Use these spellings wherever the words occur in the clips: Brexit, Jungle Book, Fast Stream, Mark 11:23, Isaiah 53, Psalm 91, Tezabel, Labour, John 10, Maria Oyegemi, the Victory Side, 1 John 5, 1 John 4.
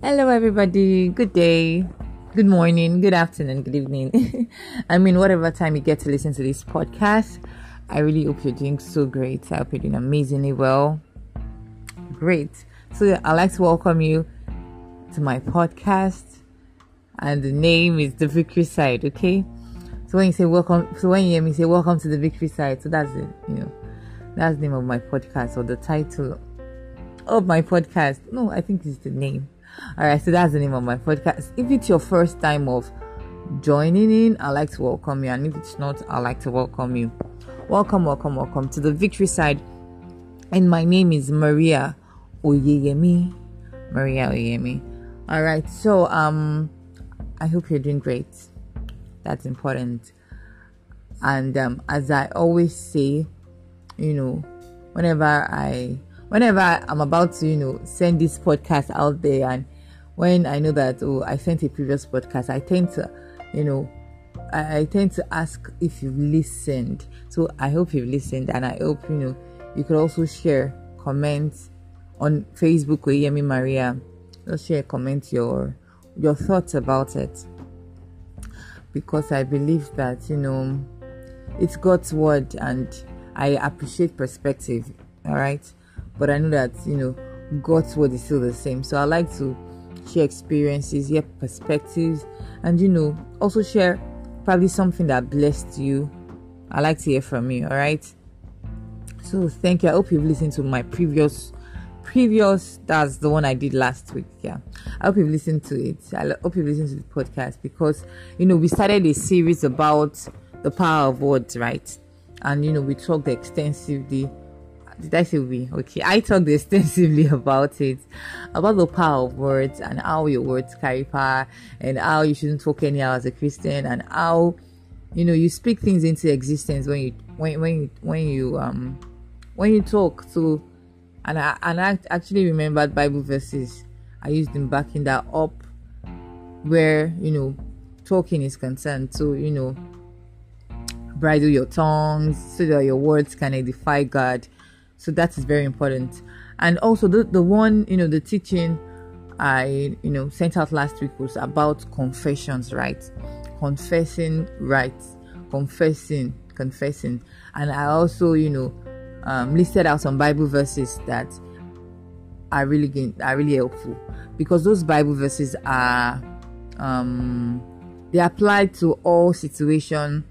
Hello everybody, good day, good morning, good afternoon, good evening. Whatever time you get to listen to this podcast, I really hope you're doing so great. I hope you're doing amazingly well. Great. So I'd like to welcome you to my podcast, and the name is The Victory Side, okay? So when you say welcome, so when you hear me say welcome to The Victory Side, so that's it, you know, that's the name of my podcast, or the title of my podcast. No, I think it's the name. Alright, so that's the name of my podcast. If it's your first time of joining in, I'd like to welcome you. And if it's not, I'd like to welcome you. Welcome, welcome, welcome to The Victory Side. And my name is Maria Oyegemi. Maria Oyegemi. Alright, so I hope you're doing great. That's important. And as I always say, you know, whenever I'm about to, you know, send this podcast out there, and when I know that I sent a previous podcast, I tend to, you know, I tend to ask if you've listened. So I hope you've listened, and I hope, you know, you could also share, comment on Facebook with Yemi Maria. Just share, comment your thoughts about it, because I believe that, you know, it's God's word, and I appreciate perspective. All right. But I know that, you know, God's word is still the same. So I like to share experiences, share perspectives, and, you know, also share probably something that blessed you. I like to hear from you, all right? So thank you. I hope you've listened to my previous, that's the one I did last week, yeah. I hope you've listened to it. I hope you've listened to the podcast, because, you know, we started a series about the power of words, right? And, you know, we talked extensively. Did I say we? Okay. I talked extensively about it, about the power of words, and how your words carry power, and how you shouldn't talk anyhow as a Christian, and how, you know, you speak things into existence when you talk. So, and I actually remembered Bible verses I used in backing that up, where, you know, talking is concerned. So, you know, bridle your tongues so that your words can edify God. So that is very important. And also the one, you know, the teaching I, you know, sent out last week was about confessions, right? Confessing, right? Confessing. And I also, you know, listed out some Bible verses that are really helpful, because those Bible verses are, they apply to all situation.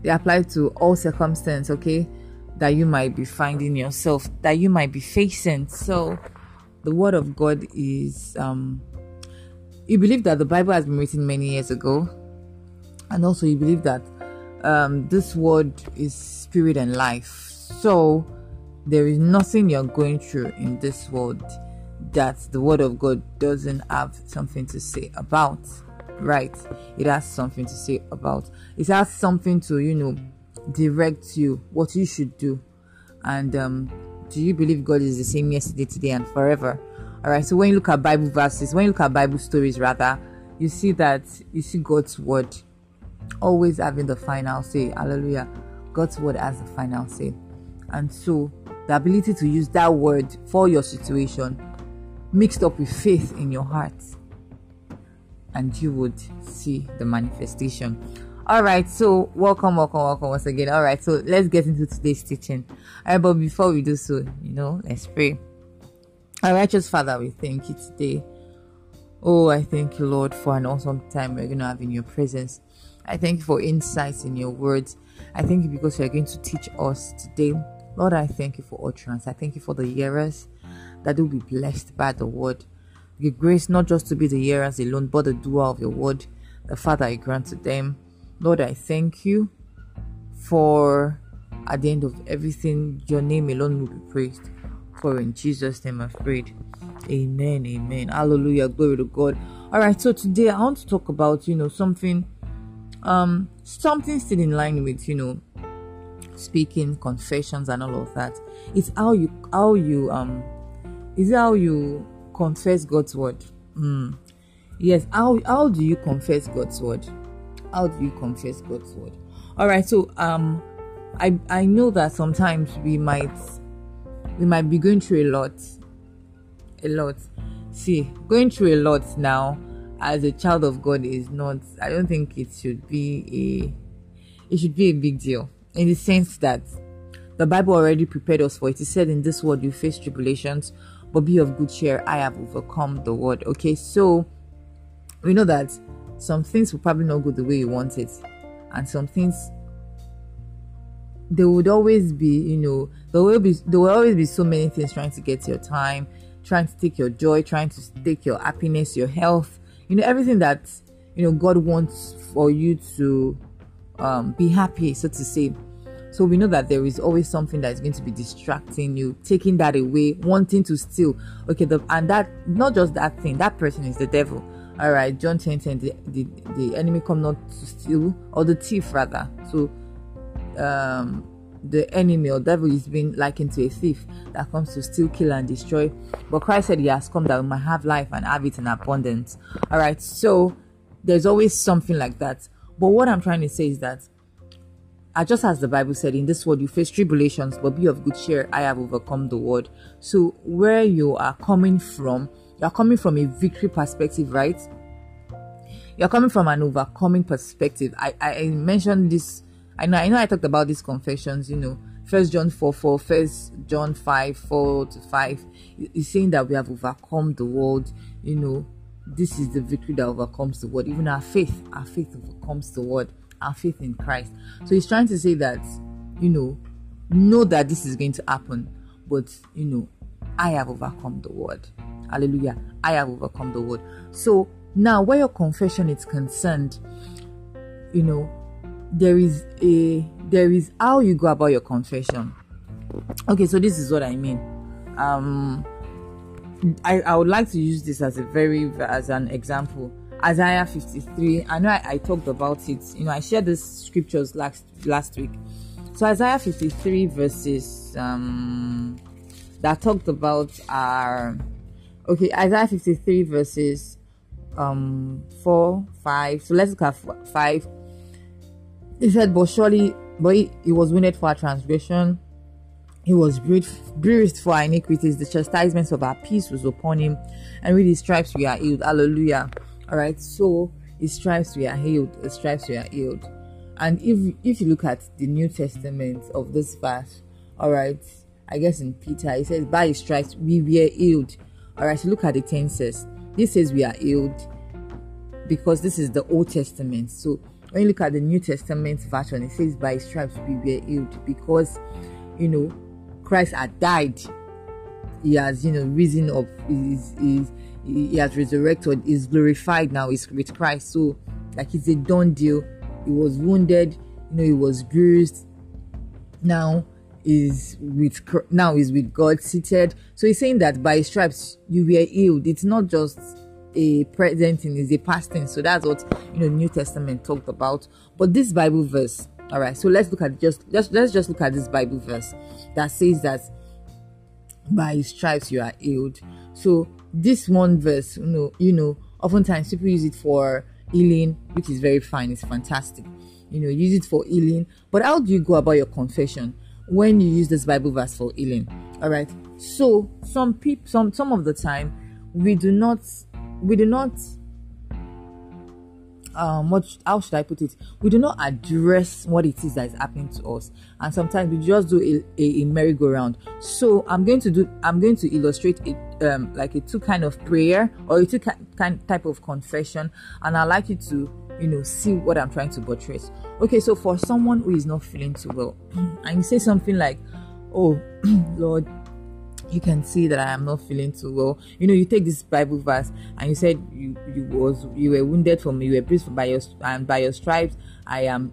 They apply to all circumstance, okay? That you might be finding yourself, that you might be facing. So the word of God is, you believe that the Bible has been written many years ago, and also you believe that this word is spirit and life. So there is nothing you're going through in this world that the word of God doesn't have something to say about, right? It has something to say about. It has something to, you know, direct you what you should do. And do you believe God is the same yesterday, today, and forever? All right. So when you look at Bible verses, when you look at Bible stories rather, you see that, you see God's word always having the final say. Hallelujah. God's word has the final say. And so the ability to use that word for your situation, mixed up with faith in your heart, and you would see the manifestation. Alright, so welcome once again. Alright, so let's get into today's teaching. Alright, but before we do so, you know, let's pray. Our righteous Father, we thank you today. Oh, I thank you, Lord, for an awesome time we're going to have in your presence. I thank you for insights in your words. I thank you because you're going to teach us today. Lord, I thank you for utterance. I thank you for the hearers that will be blessed by the word. Give grace not just to be the hearers alone, but the doer of your word, the Father I grant to them. Lord, I thank you for, at the end of everything, your name alone will be praised. For in Jesus' name I've prayed. Amen, amen. Hallelujah, glory to God. Alright, so today I want to talk about, you know, something still in line with, you know, speaking, confessions, and all of that. It's how you confess God's word. Yes, how do you confess God's word? How do you confess God's word? All right, so I know that sometimes we might be going through a lot. See, going through a lot now as a child of God is not, I don't think it should be a big deal, in the sense that the Bible already prepared us for it. It said, in this world you face tribulations, but be of good cheer, I have overcome the world. Okay, so we know that some things will probably not go the way you want it, and some things there would always be, there will always be so many things trying to get your time, trying to take your joy, trying to take your happiness, your health, everything that God wants for you to be happy, so to say. So we know that there is always something that is going to be distracting you, taking that away, wanting to steal. Okay, and that, not just that thing, that person is the devil. All right, John 10, the enemy come not to steal, or the thief rather. So the enemy or devil is being likened to a thief that comes to steal, kill, and destroy. But Christ said he has come that we might have life and have it in abundance. All right, so there's always something like that. But what I'm trying to say is that, just as the Bible said, in this world you face tribulations, but be of good cheer, I have overcome the world. So where you are coming from, you're coming from a victory perspective, right? You're coming from an overcoming perspective. I mentioned this, I know I talked about these confessions, 1 John 4, 1 John 5, 4-5, is saying that we have overcome the world. This is the victory that overcomes the world, even our faith overcomes the world, our faith in Christ. So he's trying to say that, know that this is going to happen, but I have overcome the world. Hallelujah, I have overcome the world. So now, where your confession is concerned, there is how you go about your confession. Okay, so this is what I mean. I would like to use this as an example. Isaiah 53. I know I talked about it. I shared these scriptures last week. So Isaiah 53 verses that talked about our. Okay, Isaiah 53 verses 4, 5. So let's look at 5. It said, but he was wounded for our transgression. He was bruised for our iniquities. The chastisement of our peace was upon him, and with his stripes we are healed. Hallelujah. All right, so his stripes we are healed. His stripes we are healed. And if you look at the New Testament of this verse, all right, I guess in Peter it says, by his stripes we were healed. All right, so look at the tenses. This says we are healed because this is the Old Testament. So when you look at the New Testament version, it says by his stripes we were healed because Christ had died. He has risen up. He has resurrected. He's glorified now. He's with Christ. So like it's a done deal. He was wounded. He was bruised. Now is with God seated. So he's saying that by his stripes you were healed. It's not just a present thing; it's a past thing. So that's what New Testament talked about. But this Bible verse, all right. So let's look at let's just look at this Bible verse that says that by his stripes you are healed. So this one verse, oftentimes people use it for healing, which is very fine. It's fantastic. Use it for healing. But how do you go about your confession when you use this Bible verse for healing? All right, so some of the time we do not we do not address what it is that is happening to us, and sometimes we just do a merry-go-round. So I'm going to illustrate it like a two kind of prayer or a two kind type of confession, and I'd like you to see what I'm trying to buttress. Okay, so for someone who is not feeling too well, and you say something like, oh Lord, you can see that I am not feeling too well. You take this Bible verse and you said you were wounded for me, you were bruised by your stripes I am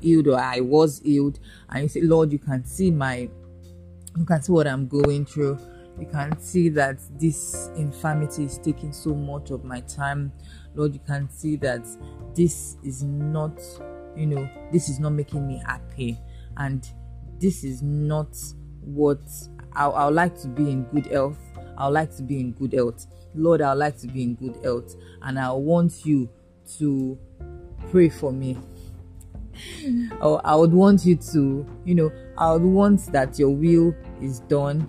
healed, or I was healed. And you say, Lord, you can see what I'm going through. You can see that this infirmity is taking so much of my time. Lord, you can see that this is not making me happy, and this is not what I would like to be in good health. I would like to be in good health. Lord, I would like to be in good health, and I want you to pray for me. Or I would want you to, I would want that your will is done.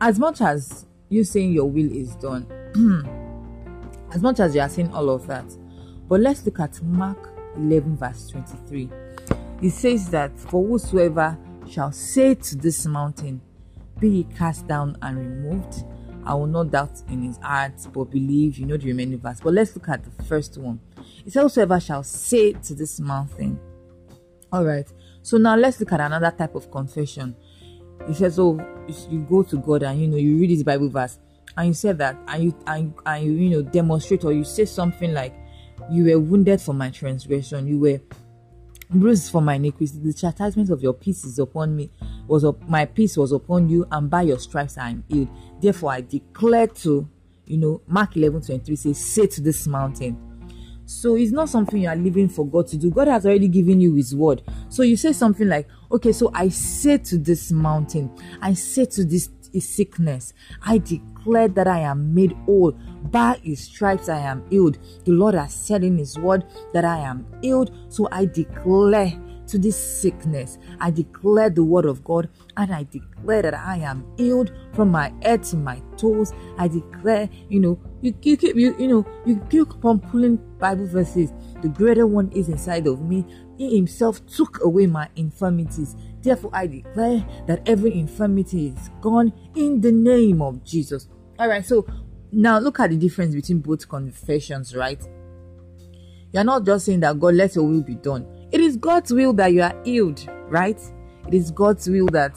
As much as you saying your will is done. As much as you are saying all of that, but let's look at Mark 11 verse 23. It says that for whosoever shall say to this mountain, be ye cast down and removed, I will not doubt in his heart, but believe. You know the remaining verse, but let's look at the first one. It says, whosoever shall say to this mountain. All right, so now let's look at another type of confession. It says, oh, you go to God and you read this Bible verse and you say that and you demonstrate, or you say something like, you were wounded for my transgression, you were bruised for my iniquity, the chastisement of your peace is upon me, my peace was upon you, and by your stripes I am healed. Therefore I declare to Mark 11:23 says, say to this mountain. So it's not something you are living for God to do. God has already given you his word. So you say something like, okay, so I say to this mountain, I say to this sickness, I declare that I am made whole. By his stripes I am healed. The Lord has said in his word that I am healed. So I declare to this sickness, I declare the word of God, and I declare that I am healed from my head to my toes. I declare, you keep on pulling Bible verses. The greater one is inside of me. He himself took away my infirmities. Therefore, I declare that every infirmity is gone in the name of Jesus. All right, so now look at the difference between both confessions, right? You're not just saying that, God, let your will be done. It is God's will that you are healed, right? It is God's will that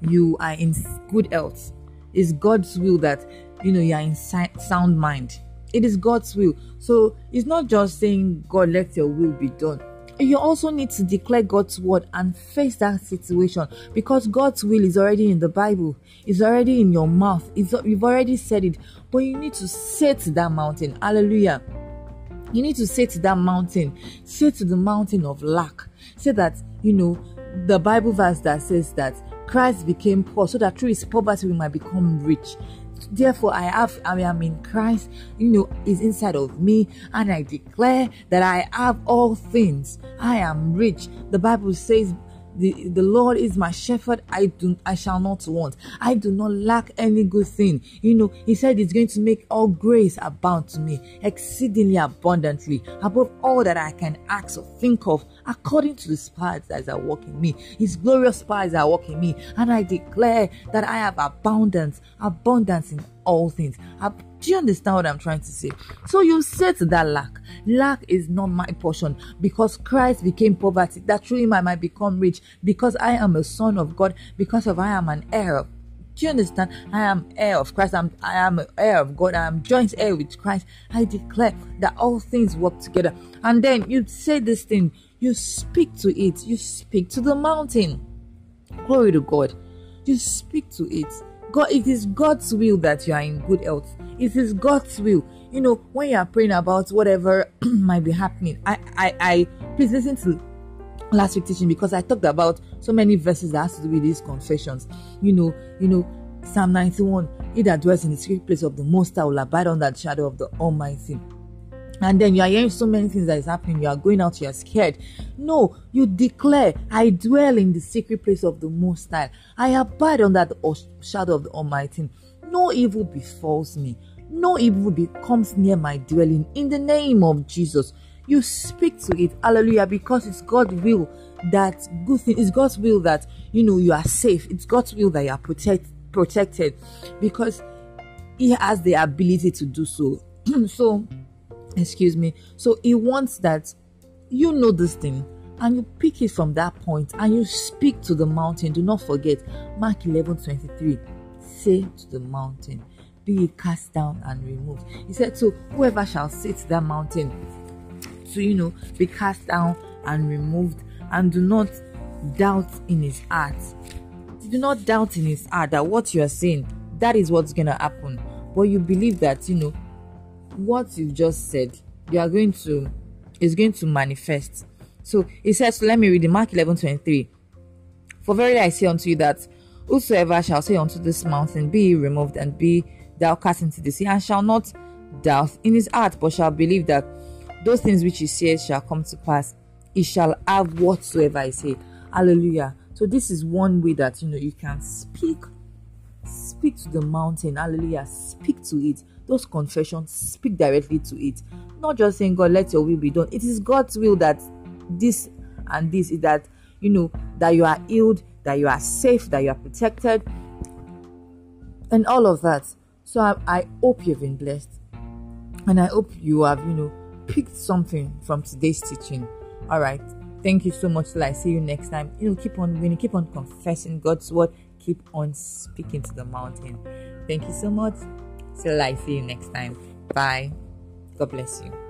you are in good health. It is God's will that you are in sound mind. It is God's will. So it's not just saying, God, let your will be done. You also need to declare God's word and face that situation, because God's will is already in the Bible. It's already in your mouth. You've already said it, but you need to say to that mountain. Hallelujah. You need to say to that mountain, say to the mountain of lack, say that, the Bible verse that says that Christ became poor so that through his poverty we might become rich. Therefore, I am in Christ, is inside of me, and I declare that I have all things. I am rich. The Bible says, the Lord is my shepherd, I shall not want. I do not lack any good thing. He said he's going to make all grace abound to me, exceedingly abundantly, above all that I can ask or think of, according to his power that are working me, his glorious power that are working me. And I declare that I have abundance in all things. Do you understand what I'm trying to say? So you said that lack is not my portion, because Christ became poverty, that through him I might become rich, because I am a son of God, I am an heir. Do you understand? I am heir of Christ. I am heir of God. I am joint heir with Christ. I declare that all things work together. And then you say this thing. You speak to it. You speak to the mountain. Glory to God. You speak to it. God, it is God's will that you are in good health. It is God's will. When you are praying about whatever might be happening, I please listen to last week's teaching, because I talked about so many verses that has to do with these confessions. Psalm 91, he that dwells in the secret place of the Most High will abide under the shadow of the Almighty. And then you are hearing so many things that is happening. You are going out, you are scared. No, you declare, I dwell in the secret place of the Most High. I abide under the shadow of the Almighty. No evil befalls me. No evil comes near my dwelling. In the name of Jesus, you speak to it. Hallelujah, because it's God's will that good thing. It's God's will that, you are safe. It's God's will that you are protected, because he has the ability to do so. So he wants that you know this thing, and you pick it from that point, and you speak to the mountain. Do not forget Mark 11:23. Say to the mountain, be cast down and removed. He said, so whoever shall say to that mountain, be cast down and removed, and do not doubt in his heart. Do not doubt in his heart that what you are saying, that is what's going to happen. But you believe that, what you just said, is going to manifest. So it says, let me read the Mark 11:23. For verily I say unto you that whosoever shall say unto this mountain, be ye removed, and be thou cast into the sea, and shall not doubt in his heart, but shall believe that those things which he says shall come to pass, he shall have whatsoever he saith. Hallelujah. So this is one way that you can speak Speak to the mountain. Hallelujah. Speak to it. Those confessions, speak directly to it. Not just saying, God, let your will be done. It is God's will that this and this is that, you know, that you are healed, that you are safe, that you are protected, and all of that. So I hope you've been blessed. And I hope you have, you know, picked something from today's teaching. All right. Thank you so much. Till I see you next time. You know, keep on confessing God's word. Keep on speaking to the mountain. Thank you so much. Till I see you next time. Bye. God bless you.